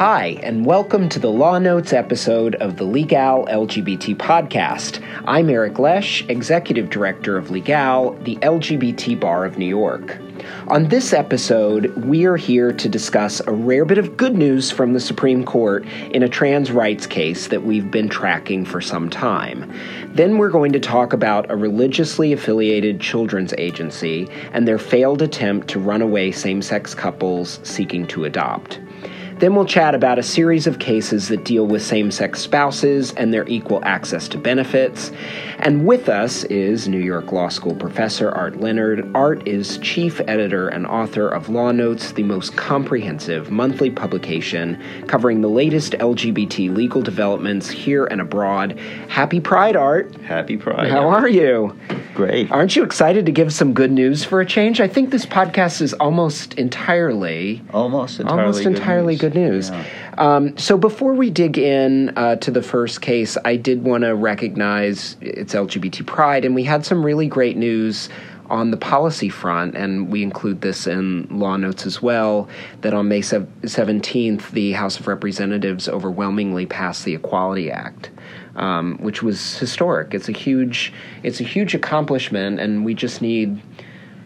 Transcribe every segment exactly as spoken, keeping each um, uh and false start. Hi, and welcome to the Law Notes episode of the Legal L G B T podcast. I'm Eric Lesh, Executive Director of Legal, the L G B T Bar of New York. On this episode, we are here to discuss a rare bit of good news from the Supreme Court in a trans rights case that we've been tracking for some time. Then we're going to talk about a religiously affiliated children's agency and their failed attempt to run away same-sex couples seeking to adopt. Then we'll chat about a series of cases that deal with same-sex spouses and their equal access to benefits. And with us is New York Law School professor Art Leonard. Art is chief editor and author of Law Notes, the most comprehensive monthly publication covering the latest L G B T legal developments here and abroad. Happy Pride, Art. Happy Pride. How are you? Great. Aren't you excited to give some good news for a change? I think this podcast is almost entirely... Almost entirely Almost entirely good news. news. Yeah. Um, so before we dig in uh, to the first case, I did want to recognize it's L G B T Pride, and we had some really great news on the policy front, and we include this in Law Notes as well, that on May seventeenth, the House of Representatives overwhelmingly passed the Equality Act, um, which was historic. It's a huge, it's a huge accomplishment, and we just need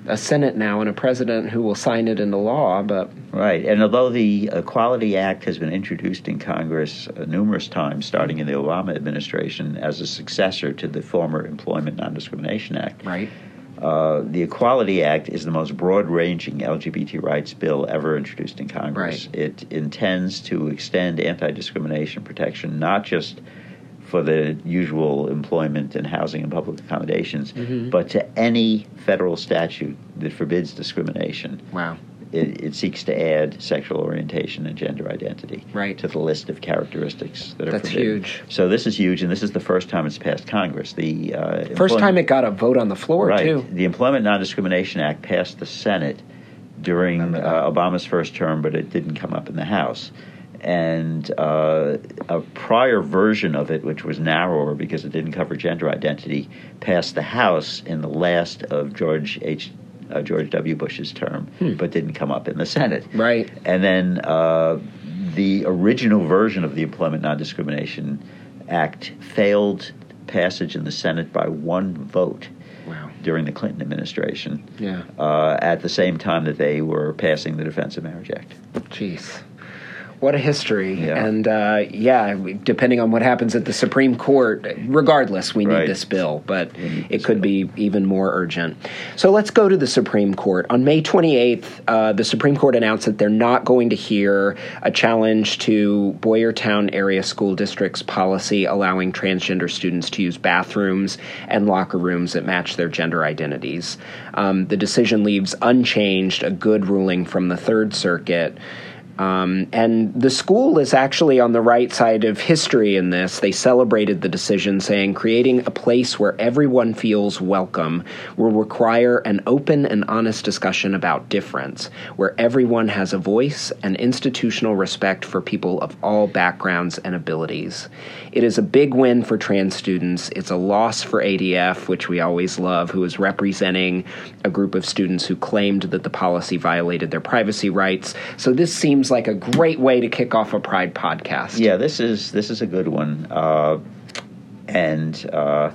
a Senate now and a president who will sign it into law. But right. And although the Equality Act has been introduced in Congress uh, numerous times, starting in the Obama administration, as a successor to the former Employment Non-Discrimination Act, right. Uh, the Equality Act is the most broad-ranging L G B T rights bill ever introduced in Congress. Right. It intends to extend anti-discrimination protection not just for the usual employment and housing and public accommodations, mm-hmm. but to any federal statute that forbids discrimination. Wow. It, it seeks to add sexual orientation and gender identity right. to the list of characteristics that are That's forbidden. That's huge. So this is huge, and this is the first time it's passed Congress. The uh, First time it got a vote on the floor, right, too. The Employment Non-Discrimination Act passed the Senate during uh, Obama's first term, but it didn't come up in the House. And uh, a prior version of it, which was narrower because it didn't cover gender identity, passed the House in the last of George H. Uh, George W. Bush's term, hmm. but didn't come up in the Senate. Right. And then uh, the original version of the Employment Non-Discrimination Act failed passage in the Senate by one vote. Wow. During the Clinton administration. Yeah. Uh, at the same time that they were passing the Defense of Marriage Act. Jeez. What a history. Yeah. And, uh, yeah, depending on what happens at the Supreme Court, regardless, we right. need this bill, but it could bill. be even more urgent. So let's go to the Supreme Court. On May twenty-eighth, uh, the Supreme Court announced that they're not going to hear a challenge to Boyertown Area School District's policy allowing transgender students to use bathrooms and locker rooms that match their gender identities. Um, the decision leaves unchanged a good ruling from the Third Circuit. Um, and the school is actually on the right side of history in this. They celebrated the decision, saying creating a place where everyone feels welcome will require an open and honest discussion about difference, where everyone has a voice and institutional respect for people of all backgrounds and abilities. It is a big win for trans students. It's a loss for A D F, which we always love, who is representing a group of students who claimed that the policy violated their privacy rights. So this seems like a great way to kick off a Pride podcast. Yeah, this is this is a good one. Uh, and uh,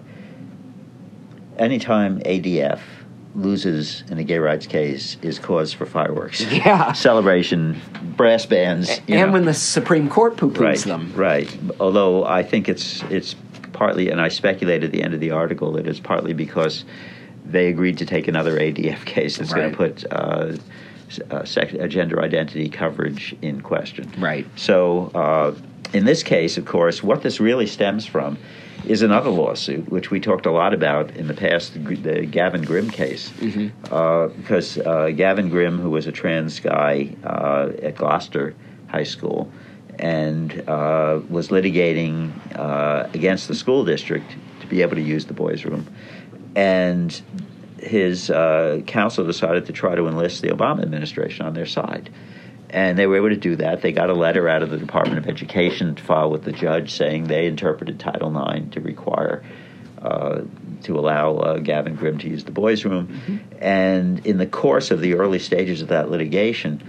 anytime A D F loses in a gay rights case is cause for fireworks. Yeah. Celebration, brass bands. And, and when the Supreme Court poo-poos right, them. Right. Although I think it's it's partly, and I speculate at the end of the article that it's partly because they agreed to take another A D F case that's right. going to put... Uh, Uh, sex, uh, gender identity coverage in question. Right. So uh, in this case, of course, what this really stems from is another lawsuit, which we talked a lot about in the past, the, the Gavin Grimm case. Mm-hmm. Uh, because uh, Gavin Grimm, who was a trans guy uh, at Gloucester High School and uh, was litigating uh, against the school district to be able to use the boys' room. And his uh, counsel decided to try to enlist the Obama administration on their side. And they were able to do that. They got a letter out of the Department of Education to file with the judge saying they interpreted Title nine to require, uh, to allow uh, Gavin Grimm to use the boys' room. Mm-hmm. And in the course of the early stages of that litigation,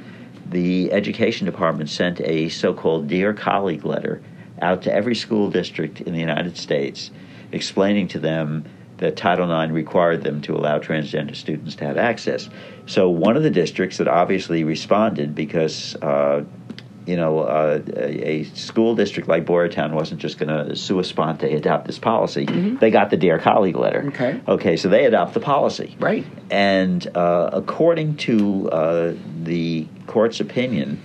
the Education Department sent a so-called Dear Colleague letter out to every school district in the United States explaining to them that Title nine required them to allow transgender students to have access. So one of the districts that obviously responded, because uh, you know, uh, a, a school district like Boyertown wasn't just going to sua sponte adopt this policy. Mm-hmm. They got the Dear Colleague letter. Okay. Okay, so they adopt the policy. Right. And uh, according to uh, the court's opinion,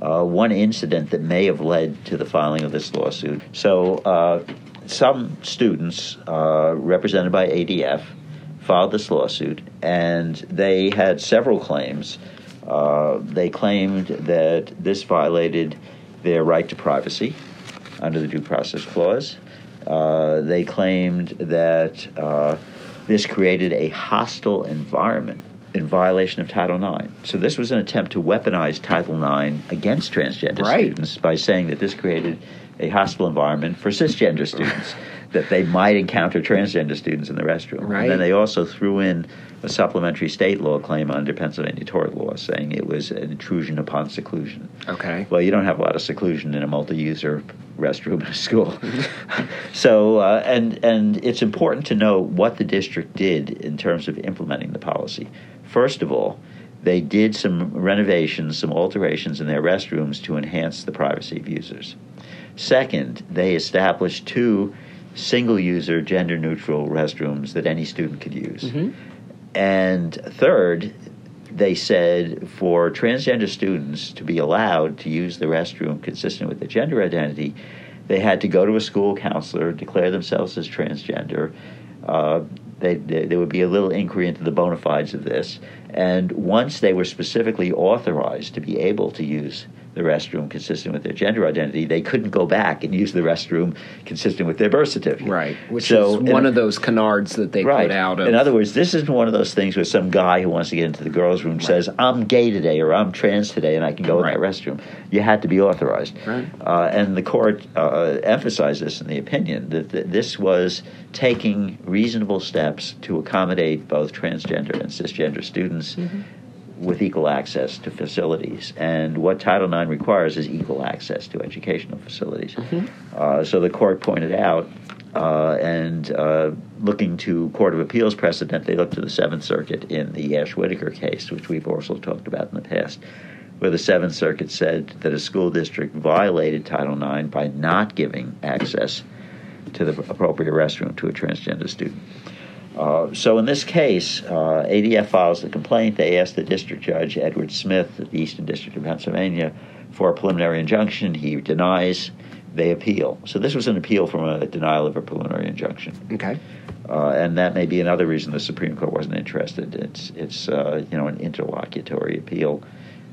uh, one incident that may have led to the filing of this lawsuit. So uh, some students uh, represented by A D F filed this lawsuit, and they had several claims. Uh, they claimed that this violated their right to privacy under the Due Process Clause. Uh, they claimed that uh, this created a hostile environment in violation of Title nine. So this was an attempt to weaponize Title nine against transgender right. students by saying that this created a hostile environment for cisgender students, that they might encounter transgender students in the restroom. Right. And then they also threw in a supplementary state law claim under Pennsylvania tort law, saying it was an intrusion upon seclusion. Okay. Well, you don't have a lot of seclusion in a multi-user restroom at a school. so, uh, and, and it's important to know what the district did in terms of implementing the policy. First of all, they did some renovations, some alterations in their restrooms to enhance the privacy of users. Second, they established two single-user, gender-neutral restrooms that any student could use. Mm-hmm. And third, they said for transgender students to be allowed to use the restroom consistent with their gender identity, they had to go to a school counselor, declare themselves as transgender. Uh, they, they, there would be a little inquiry into the bona fides of this. And once they were specifically authorized to be able to use the restroom consistent with their gender identity, they couldn't go back and use the restroom consistent with their birth certificate. Right, which so, is one and, of those canards that they right. put out of. In other words, this isn't one of those things where some guy who wants to get into the girls' room right. says, I'm gay today or I'm trans today and I can go right. in that restroom. You had to be authorized. Right. Uh, and the court uh, emphasized this in the opinion, that, that this was taking reasonable steps to accommodate both transgender and cisgender students mm-hmm. with equal access to facilities. And what Title nine requires is equal access to educational facilities. Mm-hmm. Uh, so the court pointed out, uh, and uh, looking to Court of Appeals precedent, they looked to the Seventh Circuit in the Ash Whitaker case, which we've also talked about in the past, where the Seventh Circuit said that a school district violated Title nine by not giving access to the appropriate restroom to a transgender student. Uh, so in this case, uh, A D F files the complaint. They asked the district judge, Edward Smith, of the Eastern District of Pennsylvania, for a preliminary injunction. He denies. They appeal. So this was an appeal from a denial of a preliminary injunction. Okay. Uh, and that may be another reason the Supreme Court wasn't interested. It's, it's uh, you know, an interlocutory appeal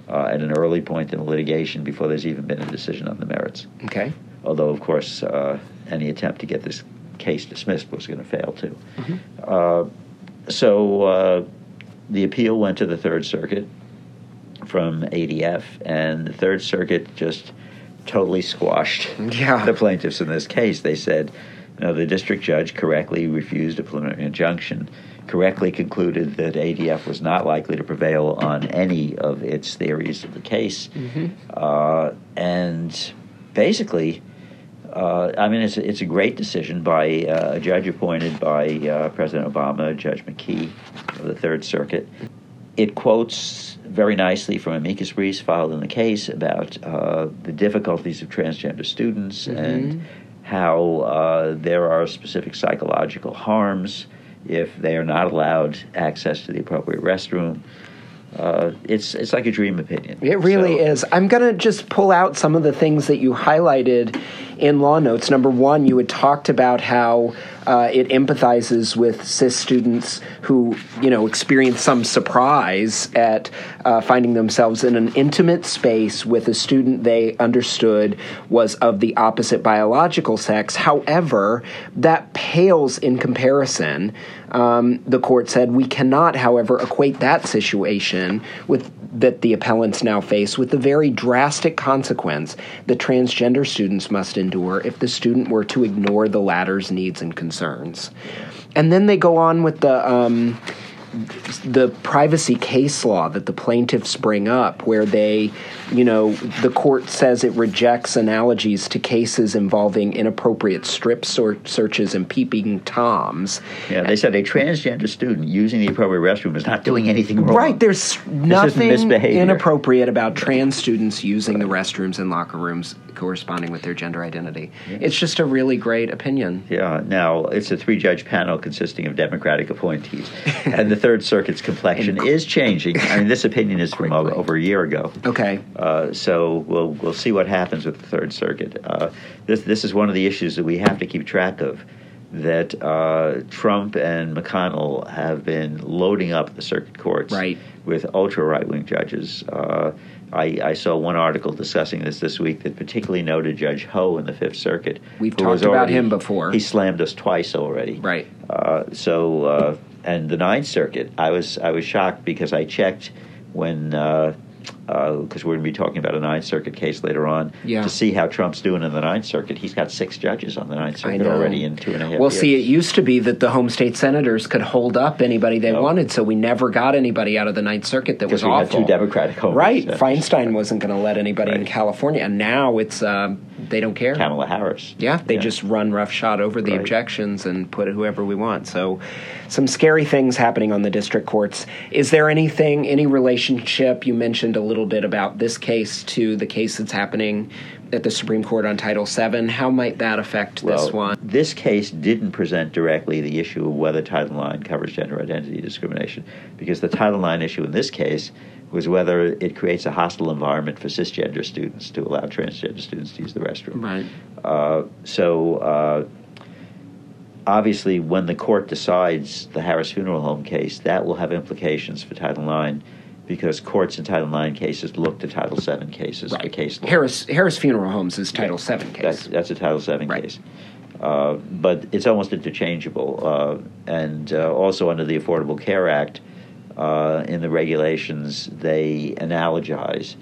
uh, at an early point in litigation before there's even been a decision on the merits. Okay. Although, of course, uh, any attempt to get this case dismissed was going to fail too. Mm-hmm. Uh, so uh, the appeal went to the Third Circuit from A D F, and the Third Circuit just totally squashed yeah. the plaintiffs in this case. They said, you know, the district judge correctly refused a preliminary injunction, correctly concluded that A D F was not likely to prevail on any of its theories of the case, mm-hmm. uh, and basically. Uh, I mean, it's it's a great decision by uh, a judge appointed by uh, President Obama, Judge McKee of the Third Circuit. It quotes very nicely from amicus briefs filed in the case about uh, the difficulties of transgender students mm-hmm. and how uh, there are specific psychological harms if they are not allowed access to the appropriate restroom. Uh, it's it's like a dream opinion. It really so, is. I'm going to just pull out some of the things that you highlighted in law notes. Number one, you had talked about how uh, it empathizes with cis students who, you know, experience some surprise at uh, finding themselves in an intimate space with a student they understood was of the opposite biological sex. However, that pales in comparison. Um, the court said we cannot, however, equate that situation with that the appellants now face with the very drastic consequence that transgender students must endure if the student were to ignore the latter's needs and concerns. And then they go on with the um, the privacy case law that the plaintiffs bring up, where they, you know, the court says it rejects analogies to cases involving inappropriate strip sor- searches and peeping toms. Yeah, they said a transgender student using the appropriate restroom is not doing anything wrong. Right, there's nothing inappropriate about trans students using the restrooms and locker rooms corresponding with their gender identity. Yeah. It's just a really great opinion. Yeah, now it's a three-judge panel consisting of Democratic appointees, and the Third Circuit's complexion and, is changing. I mean, this opinion is from over, over a year ago. Okay. Uh, so we'll we'll see what happens with the Third Circuit. Uh, this this is one of the issues that we have to keep track of, that uh, Trump and McConnell have been loading up the circuit courts right. with ultra right-wing judges. Uh, I, I saw one article discussing this this week that particularly noted Judge Ho in the Fifth Circuit. We've talked already, about him before. He slammed us twice already. Right. Uh, so. Uh, And the Ninth Circuit, I was I was shocked because I checked when, because uh, uh, we're going to be talking about a Ninth Circuit case later on, yeah. to see how Trump's doing in the Ninth Circuit. He's got six judges on the Ninth Circuit already in two and a half years. Well, see, it used to be that the home state senators could hold up anybody they oh. wanted, so we never got anybody out of the Ninth Circuit that was awful. Because we had two Democratic home right. senators. Feinstein wasn't going to let anybody right. in California, and now it's uh, they don't care. Kamala Harris. Yeah, they yeah. just run roughshod over the right. objections and put whoever we want, so... Some scary things happening on the district courts. Is there anything, any relationship? You mentioned a little bit about this case to the case that's happening at the Supreme Court on Title seven. How might that affect well, this one? This case didn't present directly the issue of whether Title nine covers gender identity discrimination, because the Title nine issue in this case was whether it creates a hostile environment for cisgender students to allow transgender students to use the restroom. Right. Uh, so... Uh, Obviously, when the court decides the Harris Funeral Home case, that will have implications for Title nine, because courts in Title nine cases look to Title seven cases right. for case law. Harris Harris Funeral Homes is Title yeah. seven case. That's, that's a Title seven right. case. Uh, but it's almost interchangeable. Uh, and uh, also under the Affordable Care Act, uh, in the regulations, they analogize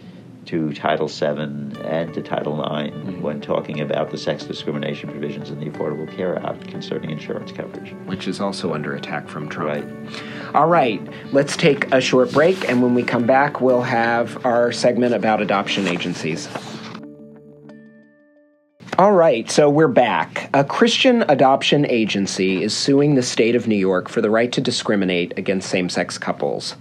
to Title seven and to Title nine mm-hmm. when talking about the sex discrimination provisions in the Affordable Care Act concerning insurance coverage. Which is also under attack from Trump. Right. All right, let's take a short break, and when we come back, we'll have our segment about adoption agencies. All right, so we're back. A Christian adoption agency is suing the state of New York for the right to discriminate against same-sex couples.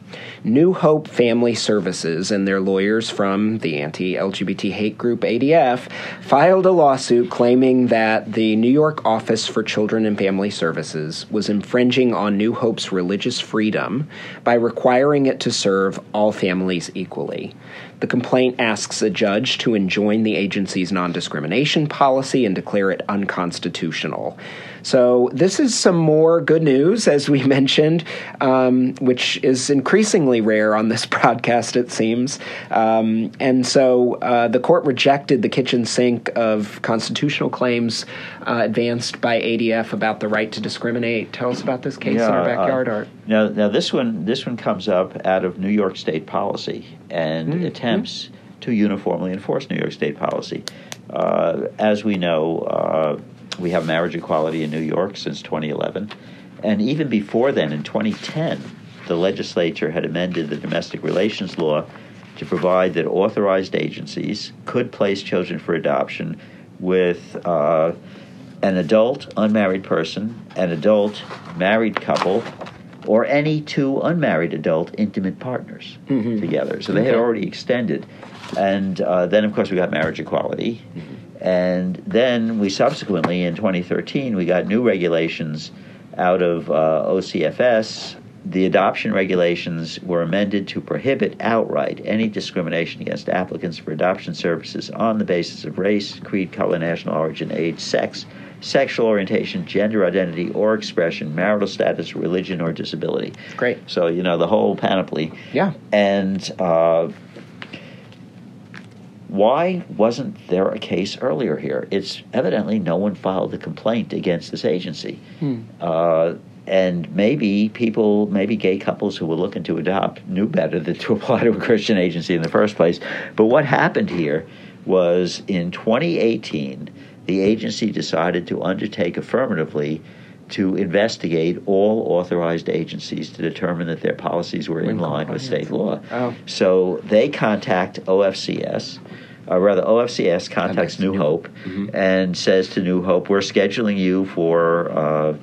New Hope Family Services and their lawyers from the anti-L G B T hate group A D F filed a lawsuit claiming that the New York Office for Children and Family Services was infringing on New Hope's religious freedom by requiring it to serve all families equally. The complaint asks a judge to enjoin the agency's non-discrimination policy and declare it unconstitutional. So this is some more good news, as we mentioned, um, which is increasingly rare on this broadcast, it seems. Um, and so uh, the court rejected the kitchen sink of constitutional claims uh, advanced by A D F about the right to discriminate. Tell us about this case yeah, in our backyard, uh, Art. Now, now this one, this one comes up out of New York state policy and mm-hmm. attempts mm-hmm. to uniformly enforce New York state policy. Uh, as we know, uh, we have marriage equality in New York since twenty eleven. And even before then, in twenty ten, the legislature had amended the domestic relations law to provide that authorized agencies could place children for adoption with uh, an adult unmarried person, an adult married couple, or any two unmarried adult intimate partners mm-hmm. together. So they had already extended. And uh, then, of course, we got marriage equality. Mm-hmm. And then we subsequently, in twenty thirteen, we got new regulations out of uh, O C F S. The adoption regulations were amended to prohibit outright any discrimination against applicants for adoption services on the basis of race, creed, color, national origin, age, sex, sexual orientation, gender identity or expression, marital status, religion, or disability. Great. So, you know, the whole panoply. Yeah. And... Uh, Why wasn't there a case earlier here? It's evidently no one filed a complaint against this agency. Hmm. Uh, and maybe people, maybe gay couples who were looking to adopt knew better than to apply to a Christian agency in the first place. But what happened here was in twenty eighteen, the agency decided to undertake affirmatively to investigate all authorized agencies to determine that their policies were in line with state law. Oh. So they contact O F C S, or rather O F C S contacts New Hope mm-hmm. and says to New Hope, we're scheduling you for uh,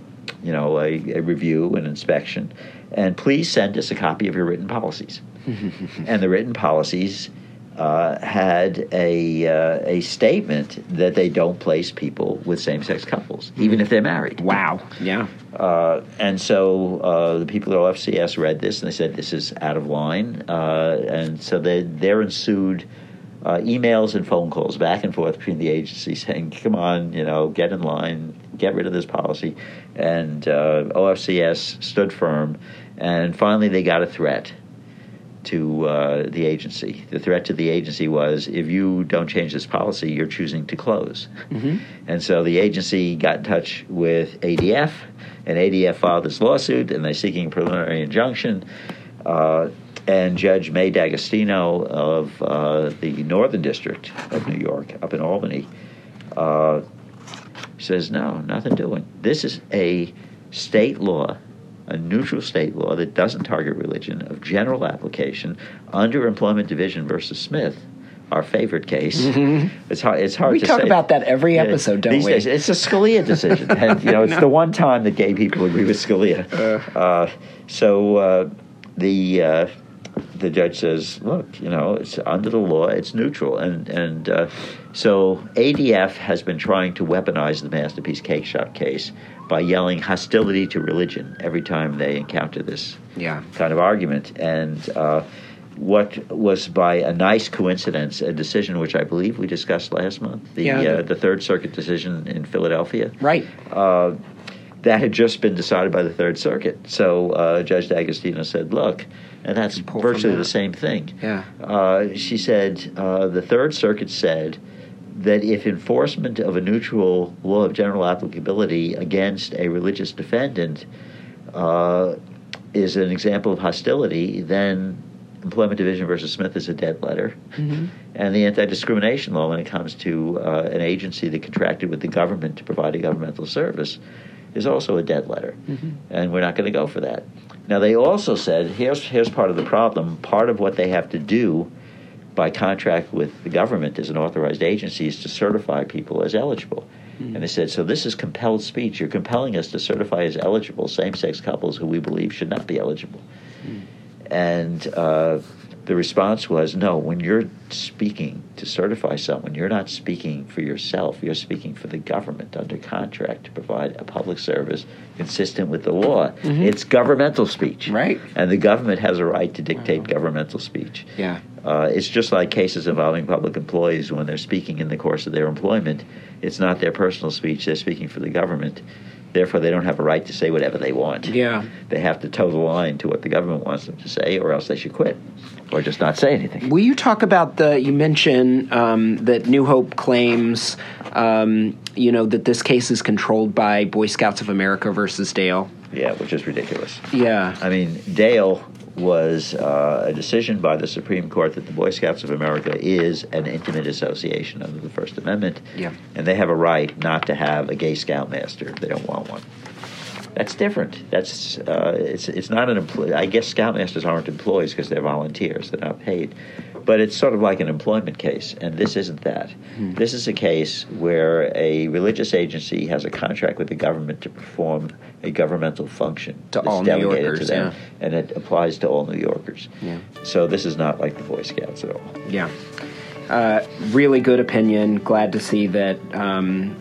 you know, a, a review and inspection, and please send us a copy of your written policies. And the written policies uh, had a uh, a statement that they don't place people with same-sex couples, mm-hmm. even if they're married. Wow. Yeah. Uh, and so uh, the people at O F C S read this, and they said this is out of line. Uh, and so they, there ensued uh, emails and phone calls back and forth between the agencies saying, come on, you know, get in line, get rid of this policy. And uh, O F C S stood firm, and finally they got a threat to uh, the agency. The threat to the agency was, if you don't change this policy, you're choosing to close. Mm-hmm. And so the agency got in touch with A D F, and A D F filed this lawsuit, and they're seeking preliminary injunction. Uh, and Judge May D'Agostino of uh, the Northern District of New York, up in Albany, uh, says, no, nothing doing. This is a state law, a neutral state law that doesn't target religion, of general application, under Employment Division versus Smith, our favorite case. Mm-hmm. It's hard, it's hard we to say. We talk about that every episode, yeah, don't we? Days, it's a Scalia decision. And, you know, it's no. the one time that gay people agree with Scalia. Uh, uh, so uh, the uh, the judge says, look, you know, it's under the law, it's neutral. And, and uh, so A D F has been trying to weaponize the Masterpiece Cake Shop case by yelling hostility to religion every time they encounter this yeah. kind of argument. And uh, what was, by a nice coincidence, a decision which I believe we discussed last month, the yeah, uh, the Third Circuit decision in Philadelphia. Right. Uh, that had just been decided by the Third Circuit. So uh, Judge D'Agostino said, look, and that's virtually that. the same thing. Yeah. Uh, she said, uh, the Third Circuit said that if enforcement of a neutral law of general applicability against a religious defendant uh, is an example of hostility, then Employment Division versus Smith is a dead letter. Mm-hmm. And the anti-discrimination law, when it comes to uh, an agency that contracted with the government to provide a governmental service, is also a dead letter. Mm-hmm. And we're not going to go for that. Now, they also said, here's here's part of the problem. Part of what they have to do by contract with the government as an authorized agency is to certify people as eligible. Mm. And they said, so this is compelled speech. You're compelling us to certify as eligible same-sex couples who we believe should not be eligible. Mm. And uh, the response was, no, when you're speaking to certify someone, you're not speaking for yourself. You're speaking for the government under contract to provide a public service consistent with the law. Mm-hmm. It's governmental speech. Right. And the government has a right to dictate wow. governmental speech. Yeah. Uh, it's just like cases involving public employees when they're speaking in the course of their employment. It's not their personal speech. They're speaking for the government. Therefore, they don't have a right to say whatever they want. Yeah. They have to toe the line to what the government wants them to say, or else they should quit or just not say anything. Will you talk about the – you mentioned um, that New Hope claims, um, you know, that this case is controlled by Boy Scouts of America versus Dale. Yeah, which is ridiculous. Yeah. I mean, Dale – was uh, a decision by the Supreme Court that the Boy Scouts of America is an intimate association under the First Amendment, yeah. and they have a right not to have a gay scoutmaster if they don't want one. That's different. That's uh, it's it's not an employee. I guess scoutmasters aren't employees because they're volunteers; they're not paid. But it's sort of like an employment case, and this isn't that. Hmm. This is a case where a religious agency has a contract with the government to perform a governmental function to all New Yorkers, to them, yeah. and it applies to all New Yorkers. Yeah. So this is not like the Boy Scouts at all. Yeah. Uh, really good opinion. Glad to see that um,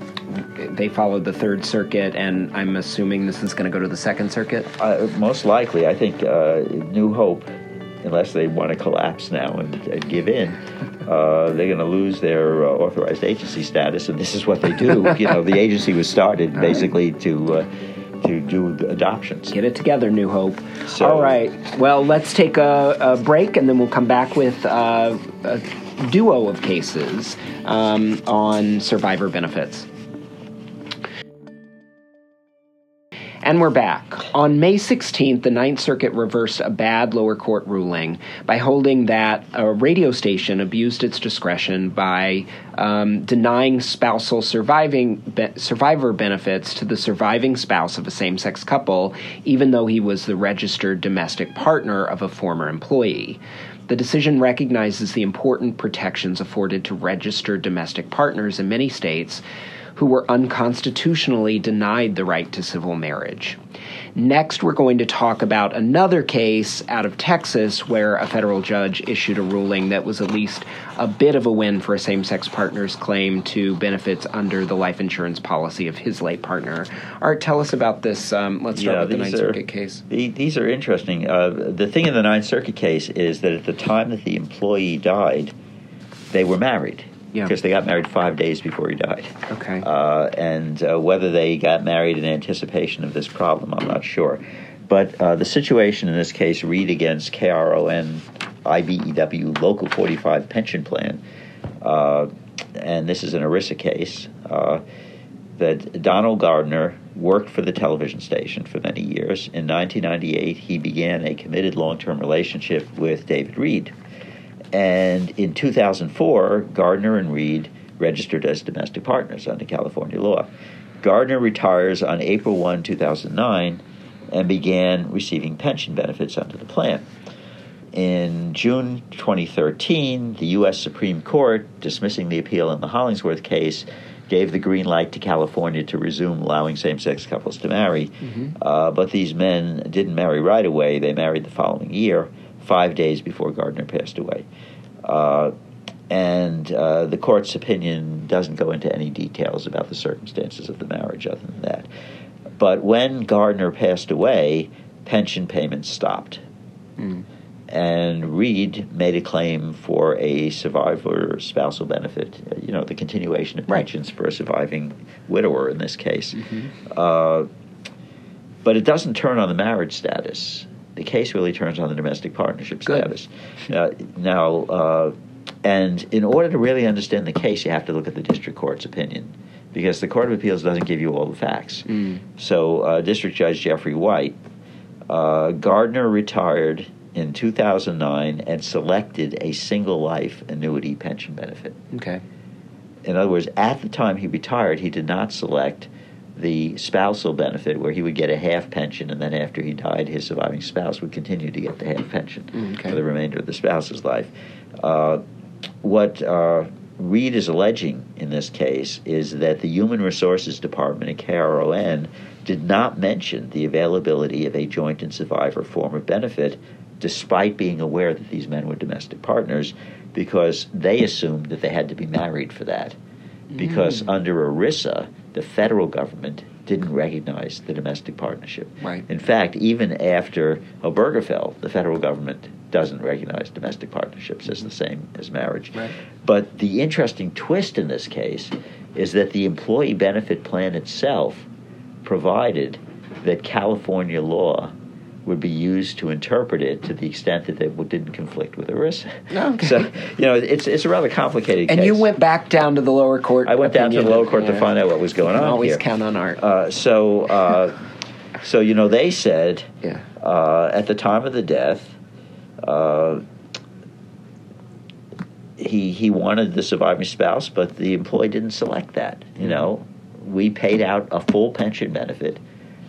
they followed the Third Circuit, and I'm assuming this is going to go to the Second Circuit? Uh, most likely. I think uh, New Hope, unless they want to collapse now and, and give in, uh, they're going to lose their uh, authorized agency status, and this is what they do. You know, the agency was started all basically right. to... Uh, to do adoptions. Get it together, New Hope. So, all right. Well, let's take a, a break, and then we'll come back with uh, a duo of cases um, on survivor benefits. And we're back. On May sixteenth, the Ninth Circuit reversed a bad lower court ruling by holding that a radio station abused its discretion by um, denying spousal surviving be- survivor benefits to the surviving spouse of a same-sex couple, even though he was the registered domestic partner of a former employee. The decision recognizes the important protections afforded to registered domestic partners in many states who were unconstitutionally denied the right to civil marriage. Next, we're going to talk about another case out of Texas where a federal judge issued a ruling that was at least a bit of a win for a same-sex partner's claim to benefits under the life insurance policy of his late partner. Art, tell us about this. Um, let's start yeah, with the Ninth are, Circuit case. The, these are interesting. Uh, the thing in the Ninth Circuit case is that at the time that the employee died, they were married. Because yeah. they got married five days before he died. Okay. Uh, and uh, whether they got married in anticipation of this problem, I'm not sure. But uh, the situation in this case, Reed against K R O N I B E W Local forty-five Pension Plan, uh, and this is an ERISA case, uh, that Donald Gardner worked for the television station for many years. In nineteen ninety-eight, he began a committed long-term relationship with David Reed. And in two thousand four, Gardner and Reed registered as domestic partners under California law. Gardner retires on April first, two thousand nine, and began receiving pension benefits under the plan. In June twenty thirteen, the U S Supreme Court, dismissing the appeal in the Hollingsworth case, gave the green light to California to resume allowing same-sex couples to marry. Mm-hmm. Uh, but these men didn't marry right away. They married the following year, five days before Gardner passed away. Uh, and uh, the court's opinion doesn't go into any details about the circumstances of the marriage other than that. But when Gardner passed away, pension payments stopped. Mm. And Reed made a claim for a survivor spousal benefit, you know, the continuation of pensions right. for a surviving widower in this case. Mm-hmm. Uh, but it doesn't turn on the marriage status. The case really turns on the domestic partnership status. Uh, now, uh, and in order to really understand the case, you have to look at the district court's opinion, because the Court of Appeals doesn't give you all the facts. Mm. So uh, District Judge Jeffrey White, uh, Gardner retired in two thousand nine and selected a single life annuity pension benefit. Okay. In other words, at the time he retired, he did not select the spousal benefit, where he would get a half pension, and then after he died, his surviving spouse would continue to get the half pension okay. for the remainder of the spouse's life. Uh, what uh, Reed is alleging in this case is that the Human Resources Department at K R O N did not mention the availability of a joint and survivor form of benefit, despite being aware that these men were domestic partners, because they assumed that they had to be married for that. Because mm. under ERISA, the federal government didn't recognize the domestic partnership. Right. In fact, even after Obergefell, the federal government doesn't recognize domestic partnerships as the same as marriage. Right. But the interesting twist in this case is that the employee benefit plan itself provided that California law would be used to interpret it to the extent that it didn't conflict with ERISA. Okay. So, you know, it's it's a rather complicated and case. And you went back down to the lower court. I went opinion. down to the lower court yeah. to find out what was going on here. You can always count on Art. Uh, so, uh, so, you know, they said yeah. uh, at the time of the death, uh, he he wanted the surviving spouse, but the employee didn't select that. You mm-hmm. know, we paid out a full pension benefit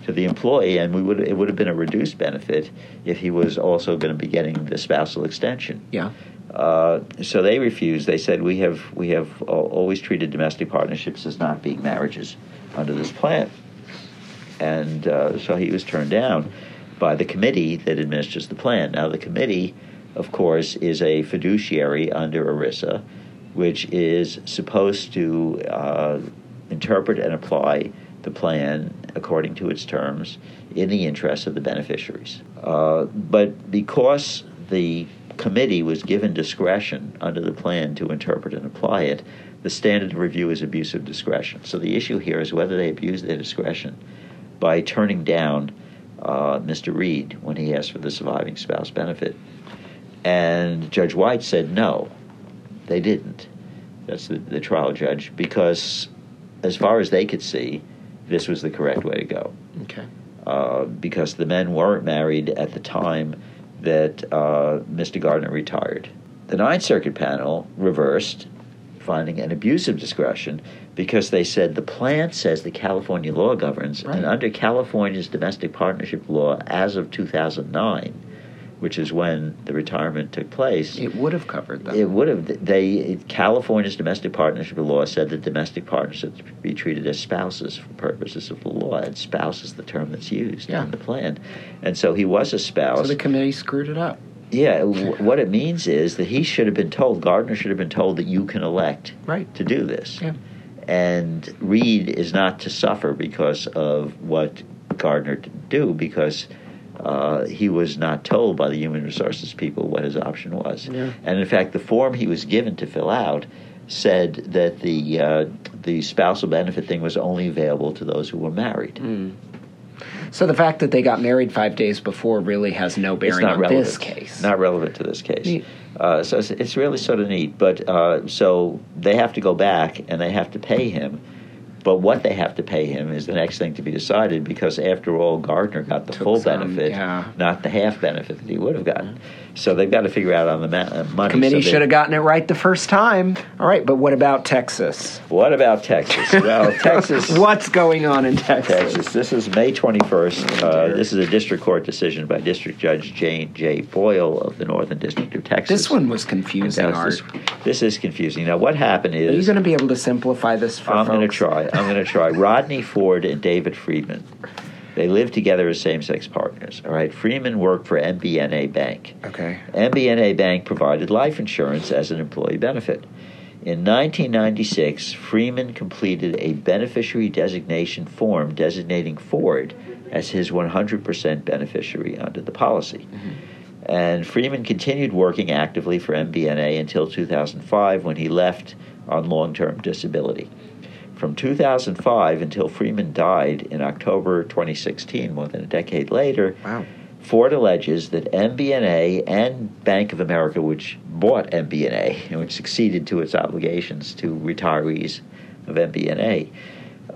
to the employee, and we would it would have been a reduced benefit if he was also going to be getting the spousal extension. Yeah. Uh, so they refused. They said we have we have always treated domestic partnerships as not being marriages under this plan, and uh, so he was turned down by the committee that administers the plan. Now the committee, of course, is a fiduciary under ERISA, which is supposed to uh, interpret and apply the plan according to its terms in the interests of the beneficiaries. Uh, but because the committee was given discretion under the plan to interpret and apply it, the standard of review is abuse of discretion. So the issue here is whether they abused their discretion by turning down uh, Mister Reed when he asked for the surviving spouse benefit. And Judge White said no, they didn't. That's the, the trial judge, because as far as they could see, this was the correct way to go. Okay. uh, because the men weren't married at the time that uh, Mister Gardner retired. The Ninth Circuit panel reversed, finding an abuse of discretion because they said the plan says the California law governs, right. and under California's domestic partnership law as of two thousand nine, which is when the retirement took place. It would have covered them. It would have. They, California's domestic partnership law said that domestic partnerships be treated as spouses for purposes of the law, and spouse is the term that's used yeah. in the plan. And so he was a spouse. So the committee screwed it up. Yeah, w- what it means is that he should have been told, Gardner should have been told that you can elect right. to do this. Yeah. And Reed is not to suffer because of what Gardner didn't do, because Uh, he was not told by the human resources people what his option was. Yeah. And in fact, the form he was given to fill out said that the uh, the spousal benefit thing was only available to those who were married. Mm. So the fact that they got married five days before really has no bearing on relevant. This case. Not relevant to this case. Uh, so it's, it's really sort of neat. But uh, so they have to go back and they have to pay him. But what they have to pay him is the next thing to be decided, because after all, Gardner got the Took full some, benefit, yeah. not the half benefit that he would have gotten. So they've got to figure out on the ma- money. Committee so should have gotten it right the first time. All right, but what about Texas? What about Texas? Well, Texas. What's going on in Texas? Texas. This is May twenty-first. Uh, this is a district court decision by District Judge Jane J. Boyle of the Northern District of Texas. This one was confusing, Art. This is confusing. Now, what happened is... Are you going to be able to simplify this for I'm folks? I'm going to try. I'm going to try. Rodney Ford and David Friedman. They lived together as same-sex partners. All right, Freeman worked for M B N A Bank. Okay. M B N A Bank provided life insurance as an employee benefit. In nineteen ninety-six, Freeman completed a beneficiary designation form designating Ford as his one hundred percent beneficiary under the policy. Mm-hmm. And Freeman continued working actively for M B N A until two thousand five, when he left on long-term disability. From two thousand five until Freeman died in October twenty sixteen, more than a decade later, wow. Ford alleges that M B N A and Bank of America, which bought M B N A and which succeeded to its obligations to retirees of M B N A,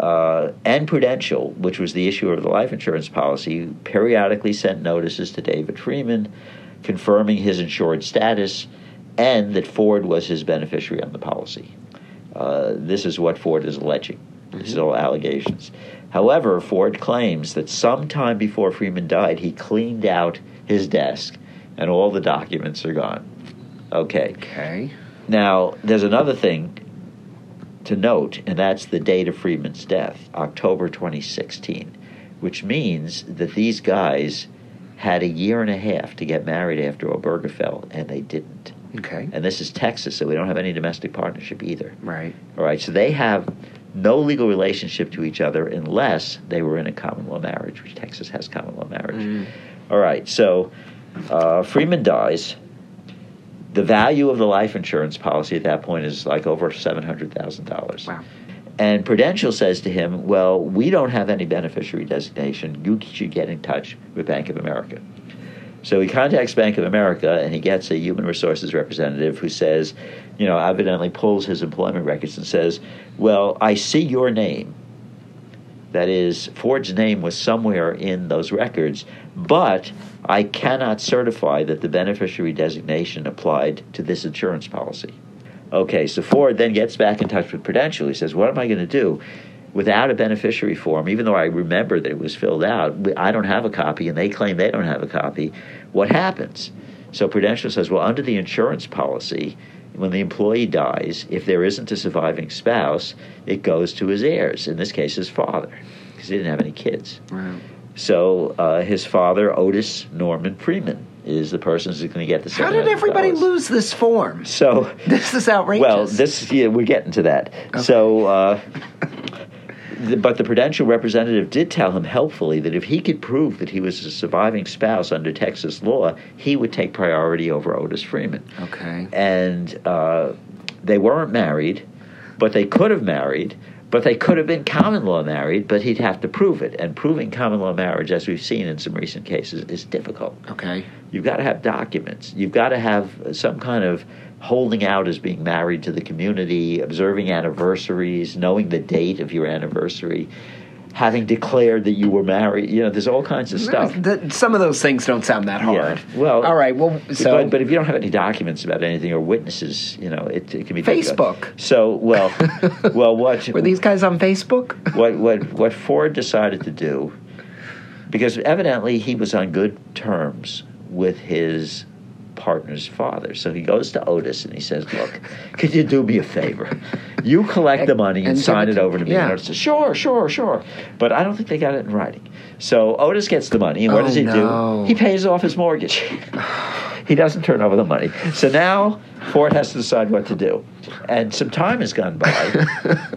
uh, and Prudential, which was the issuer of the life insurance policy, periodically sent notices to David Freeman confirming his insured status and that Ford was his beneficiary on the policy. Uh, this is what Ford is alleging. This is all allegations. However, Ford claims that sometime before Freeman died, he cleaned out his desk, and all the documents are gone. Okay. Okay. Now, there's another thing to note, and that's the date of Freeman's death, October twenty sixteen, which means that these guys had a year and a half to get married after Obergefell, and they didn't. Okay. And this is Texas, so we don't have any domestic partnership either. Right. All right, so they have no legal relationship to each other unless they were in a common law marriage, which Texas has common law marriage. Mm. All right, so uh, Freeman dies. The value of the life insurance policy at that point is like over seven hundred thousand dollars. Wow. And Prudential says to him, well, we don't have any beneficiary designation. You should get in touch with Bank of America. So he contacts Bank of America, and he gets a human resources representative who says, you know, evidently pulls his employment records and says, well, I see your name. That is, Ford's name was somewhere in those records, but I cannot certify that the beneficiary designation applied to this insurance policy. Okay, so Ford then gets back in touch with Prudential. He says, what am I going to do? Without a beneficiary form, even though I remember that it was filled out, I don't have a copy, and they claim they don't have a copy. What happens? So Prudential says, well, under the insurance policy, when the employee dies, if there isn't a surviving spouse, it goes to his heirs, in this case his father, because he didn't have any kids. Wow. So uh, his father, Otis Norman Freeman, is the person who's going to get the seven hundred dollars. How did everybody lose this form? So this is outrageous. Well, this yeah, we're getting to that. Okay. So... Uh, But the Prudential representative did tell him helpfully that if he could prove that he was a surviving spouse under Texas law, he would take priority over Otis Freeman. Okay. And uh, they weren't married, but they could have married, but they could have been common law married, but he'd have to prove it. And proving common law marriage, as we've seen in some recent cases, is difficult. Okay. You've got to have documents. You've got to have some kind of holding out as being married to the community, observing anniversaries, knowing the date of your anniversary. having declared that you were married. You know, there's all kinds of stuff. The, some of those things don't sound that hard. Yeah. Well, all right. Well, so but, but if you don't have any documents about anything or witnesses, you know, it, it can be Facebook. Difficult. So well, well, what were these guys on Facebook? what what what Ford decided to do, because evidently he was on good terms with his partner's father. So he goes to Otis and he says, look, could you do me a favor? You collect the money and, and sign it over to me. Yeah. And Otis says, sure, sure, sure. But I don't think they got it in writing. So Otis gets the money, and what oh, does he no. do? He pays off his mortgage. He doesn't turn over the money. So now Ford has to decide what to do. And some time has gone by.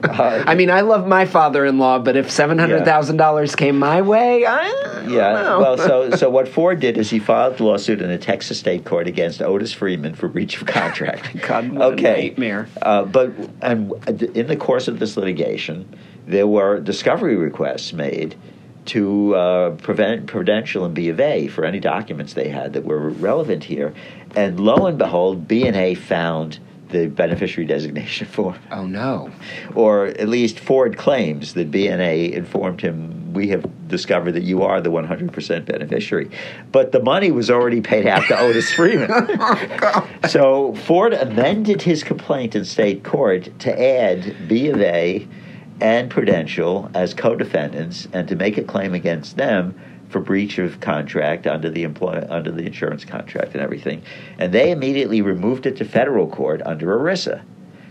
uh, I mean, I love my father-in-law, but if seven hundred thousand dollars yeah. came my way, I don't yeah. know. Well, so so what Ford did is he filed a lawsuit in a Texas state court against Otis Freeman for breach of contract. God, what okay. a nightmare. Uh, but and in the course of this litigation, there were discovery requests made to uh, prevent Prudential and B of A for any documents they had that were relevant here. And lo and behold, B and A found the beneficiary designation form. Oh, no. Or at least Ford claims that B and A informed him, we have discovered that you are the one hundred percent beneficiary. But the money was already paid out to Otis Freeman. Oh, God. So Ford amended his complaint in state court to add B of A and Prudential as co-defendants, and to make a claim against them for breach of contract under the employ- under the insurance contract and everything. And they immediately removed it to federal court under ERISA,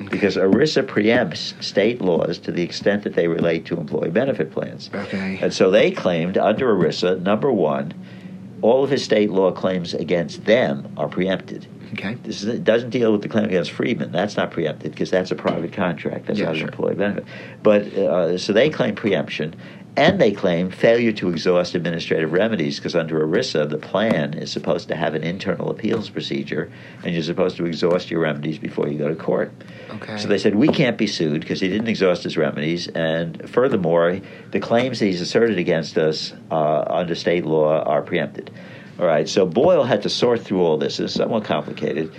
because ERISA preempts state laws to the extent that they relate to employee benefit plans. Okay. And so they claimed under ERISA, number one, all of his state law claims against them are preempted. Okay. This is, it doesn't deal with the claim against Freedman. That's not preempted because that's a private contract. That's yeah, not sure. an employee benefit. But uh, so they claim preemption, and they claim failure to exhaust administrative remedies, because under ERISA, the plan is supposed to have an internal appeals procedure, and you're supposed to exhaust your remedies before you go to court. Okay. So they said, we can't be sued because he didn't exhaust his remedies, and furthermore, the claims that he's asserted against us uh, under state law are preempted. All right, so Boyle had to sort through all this. It's somewhat complicated.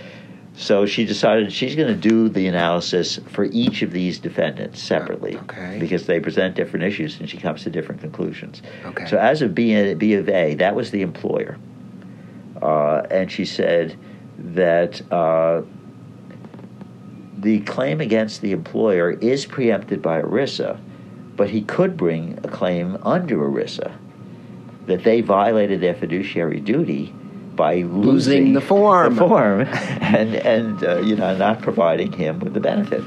So she decided she's going to do the analysis for each of these defendants separately, okay, because they present different issues and she comes to different conclusions. Okay. So as of B, B of A, that was the employer. Uh, and she said that uh, the claim against the employer is preempted by ERISA, but he could bring a claim under ERISA that they violated their fiduciary duty by losing, losing the form, the form, and and uh, you know, not providing him with the benefit.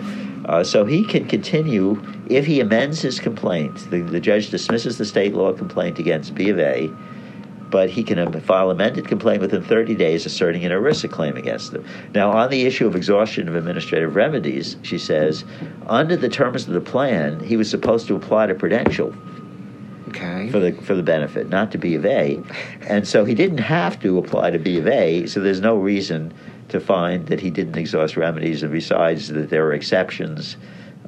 Uh, so he can continue if he amends his complaint. The, the judge dismisses the state law complaint against B of A, but he can um, file amended complaint within thirty days asserting an ERISA claim against them. Now, on the issue of exhaustion of administrative remedies, she says, under the terms of the plan, he was supposed to apply to Prudential. Okay. For the for the benefit, not to B of A. And so he didn't have to apply to B of A, so there's no reason to find that he didn't exhaust remedies, and besides that there are exceptions,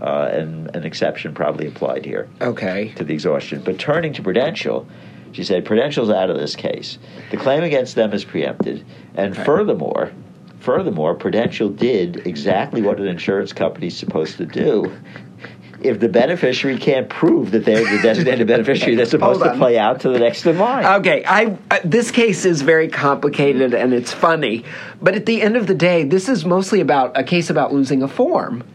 uh, and an exception probably applied here. Okay. To the exhaustion. But turning to Prudential, she said, Prudential's out of this case. The claim against them is preempted. And okay. furthermore, furthermore, Prudential did exactly what an insurance company is supposed to do. If the beneficiary can't prove that they're the designated beneficiary, that's supposed to play out to the next in line. Okay, I, uh, this case is very complicated and it's funny, but at the end of the day, this is mostly about a case about losing a form.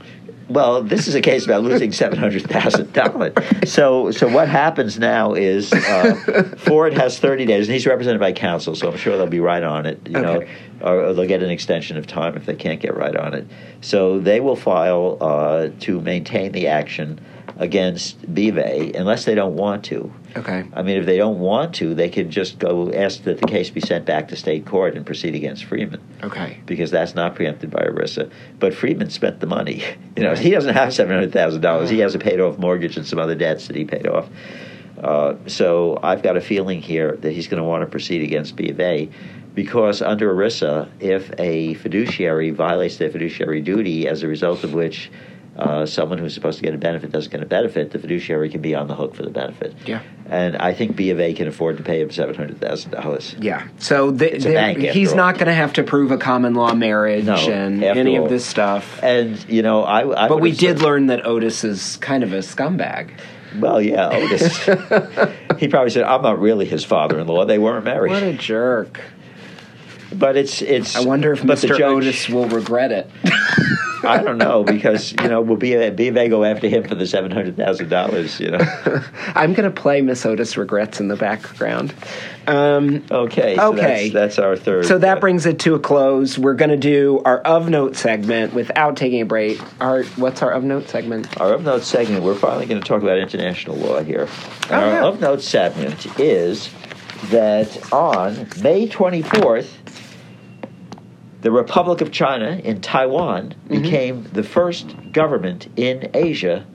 Well, this is a case about losing seven hundred thousand dollars. So so what happens now is uh, Ford has thirty days, and he's represented by counsel, so I'm sure they'll be right on it, you okay. know, or, or they'll get an extension of time if they can't get right on it. So they will file uh, to maintain the action against B of A unless they don't want to. Okay. I mean, if they don't want to, they can just go ask that the case be sent back to state court and proceed against Freeman. Okay. Because that's not preempted by ERISA. But Freeman spent the money. You know, right. He doesn't have seven hundred thousand dollars. He has a paid-off mortgage and some other debts that he paid off. Uh, so I've got a feeling here that he's going to want to proceed against B of A, because under ERISA, if a fiduciary violates their fiduciary duty, as a result of which Uh, someone who's supposed to get a benefit doesn't get a benefit, the fiduciary can be on the hook for the benefit. Yeah. And I think B of A can afford to pay him seven hundred thousand dollars. Yeah. So the, it's a bank, he's not going to have to prove a common law marriage no, and any all. of this stuff. And, you know, I, I But we did learn that Otis is kind of a scumbag. Well, yeah, Otis. He probably said, I'm not really his father-in-law. They weren't married. What a jerk. But it's... it's. I wonder if Mister Judge, Otis will regret it. I don't know, because, you know, we'll be, be they go after him for the seven hundred thousand dollars, you know. I'm going to play Miss Otis Regrets in the background. Um, okay. So okay. That's, that's our third. So that uh, brings it to a close. We're going to do our Of Note segment without taking a break. Art, what's our Of Note segment? Our Of Note segment, we're finally going to talk about international law here. Oh, our yeah. Of Note segment is that on May twenty-fourth, the Republic of China in Taiwan mm-hmm. became the first government in Asia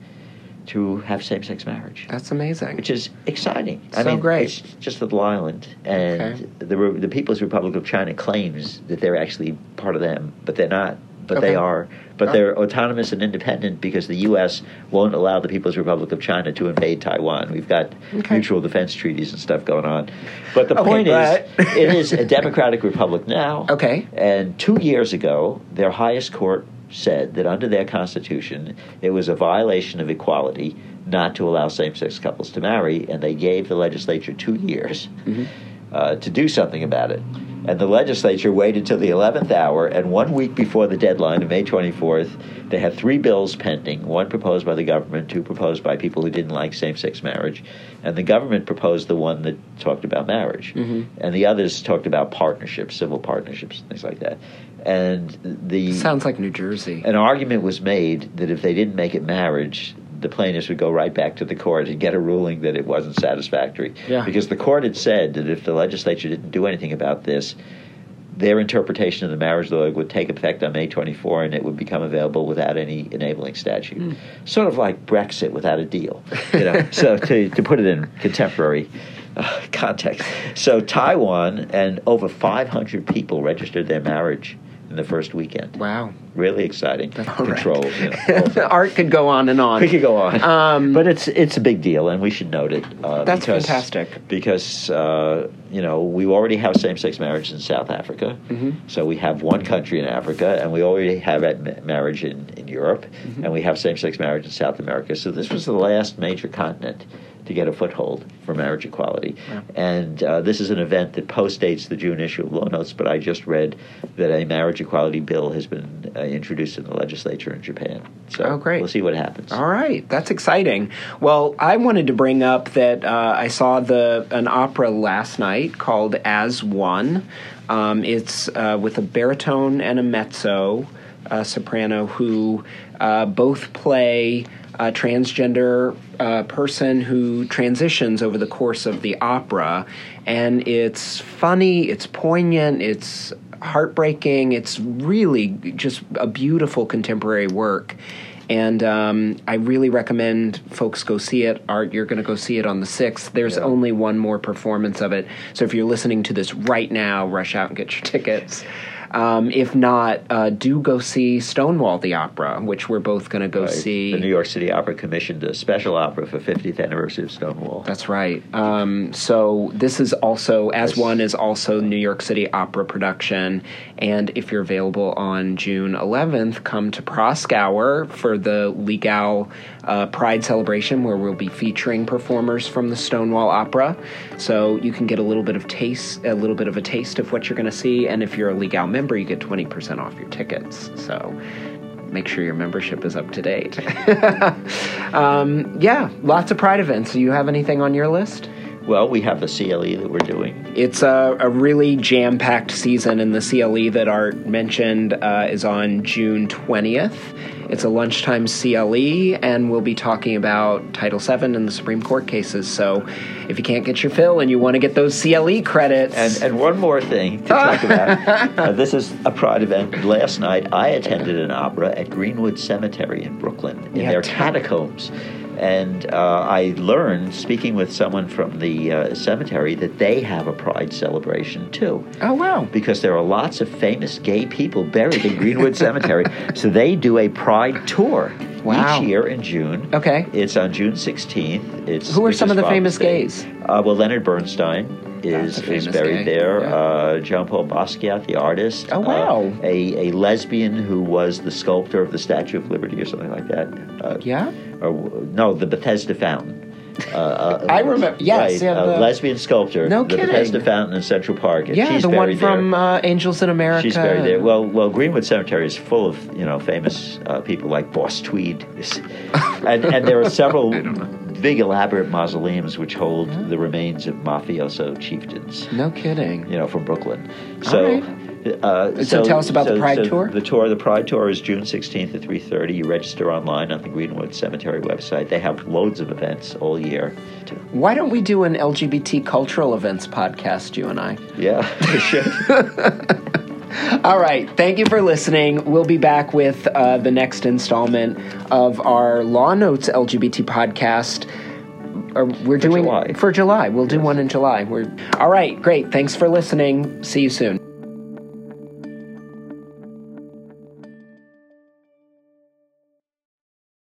to have same-sex marriage. That's amazing. Which is exciting. I so mean, great. It's just a little island. And okay. the the People's Republic of China claims that they're actually part of them, but they're not. But okay. they are. But oh. they're autonomous and independent because the U S won't allow the People's Republic of China to invade Taiwan. We've got okay. mutual defense treaties and stuff going on. But the okay, point but. is, it is a democratic republic now. Okay. And two years ago, their highest court said that under their constitution, it was a violation of equality not to allow same-sex couples to marry, and they gave the legislature two years mm-hmm. uh, to do something about it. And the legislature waited till the eleventh hour, and one week before the deadline of May twenty-fourth, they had three bills pending, one proposed by the government, two proposed by people who didn't like same-sex marriage. And the government proposed the one that talked about marriage. Mm-hmm. And the others talked about partnerships, civil partnerships, things like that. And the... Sounds like New Jersey. An argument was made that if they didn't make it marriage, the plaintiffs would go right back to the court and get a ruling that it wasn't satisfactory. Yeah. Because the court had said that if the legislature didn't do anything about this, their interpretation of the marriage law would take effect on May twenty-fourth and it would become available without any enabling statute. Mm. Sort of like Brexit without a deal, you know. So to, to put it in contemporary uh, context. So Taiwan and over five hundred people registered their marriage in the first weekend. Wow. Really exciting. That's control. Right. You know, Art could go on and on. We could go on. Um, but it's it's a big deal, and we should note it. Uh, that's because, fantastic. Because, uh, you know, we already have same-sex marriage in South Africa. Mm-hmm. So we have one country in Africa, and we already have marriage in, in Europe, mm-hmm. and we have same-sex marriage in South America. So this was the last major continent to get a foothold for marriage equality. Wow. And uh, this is an event that postdates the June issue of Law Notes, but I just read that a marriage equality bill has been uh, introduced in the legislature in Japan. So oh, great. We'll see what happens. All right. That's exciting. Well, I wanted to bring up that uh, I saw the an opera last night called As One. Um, it's uh, with a baritone and a mezzo uh, soprano who uh, both play a transgender uh, person who transitions over the course of the opera. And it's funny, it's poignant, it's heartbreaking. It's really just a beautiful contemporary work. And um, I really recommend folks go see it. Art, you're going to go see it on the sixth. There's yeah. only one more performance of it. So if you're listening to this right now, rush out and get your tickets. Um, if not, uh, do go see Stonewall the Opera, which we're both going to go right. see. The New York City Opera commissioned a special opera for fiftieth anniversary of Stonewall. That's right. Um, so this is also, As That's, One is also New York City Opera production. And if you're available on June eleventh, come to Proskauer for the Legal uh, Pride Celebration, where we'll be featuring performers from the Stonewall Opera. So you can get a little bit of taste, a little bit of a taste of what you're going to see. And if you're a Legal member, Remember, you get twenty percent off your tickets, so make sure your membership is up to date. um, yeah, lots of Pride events. Do you have anything on your list? Well, we have the C L E that we're doing. It's a, a really jam-packed season, and the C L E that Art mentioned uh, is on June twentieth. It's a lunchtime C L E, and we'll be talking about Title seven and the Supreme Court cases. So if you can't get your fill and you want to get those C L E credits. And, and one more thing to talk about. Uh, this is a Pride event. Last night, I attended an opera at Greenwood Cemetery in Brooklyn in yeah, their catacombs. And uh, I learned, speaking with someone from the uh, cemetery, that they have a Pride celebration, too. Oh, wow. Because there are lots of famous gay people buried in Greenwood Cemetery. So they do a Pride tour wow. each year in June. Okay. It's on June sixteenth. It's Who are some of the famous Day. gays? Uh, well, Leonard Bernstein. Is, is buried gay. there. Yeah. Uh, Jean-Paul Basquiat, the artist. Oh, wow. Uh, a, a lesbian who was the sculptor of the Statue of Liberty or something like that. Uh, yeah? Or, no, the Bethesda Fountain. Uh, uh, I remember, yes. Right, yeah, the, a lesbian sculptor. No the kidding. The Bethesda Fountain in Central Park. And yeah, she's the one from uh, Angels in America. She's buried there. Well, well, Greenwood Cemetery is full of, you know, famous uh, people like Boss Tweed. and, and there are several big elaborate mausoleums which hold yeah. the remains of mafioso chieftains. No kidding. You know, from Brooklyn. So. Uh, so, so tell us about so, the Pride so Tour. The tour, the Pride Tour is June sixteenth at three thirty. You register online on the Greenwood Cemetery website. They have loads of events all year. Too. Why don't we do an L G B T cultural events podcast, you and I? Yeah, we should. All right. Thank you for listening. We'll be back with uh, the next installment of our Law Notes L G B T podcast. Or we're for doing July. For July. We'll yes. do one in July. We're All right. Great. Thanks for listening. See you soon.